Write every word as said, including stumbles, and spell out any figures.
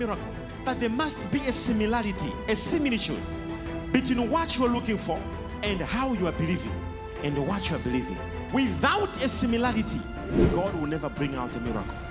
miracle. But there must be a similarity, a similitude between what you are looking for and how you are believing, and what you are believing. Without a similarity, God will never bring out a miracle.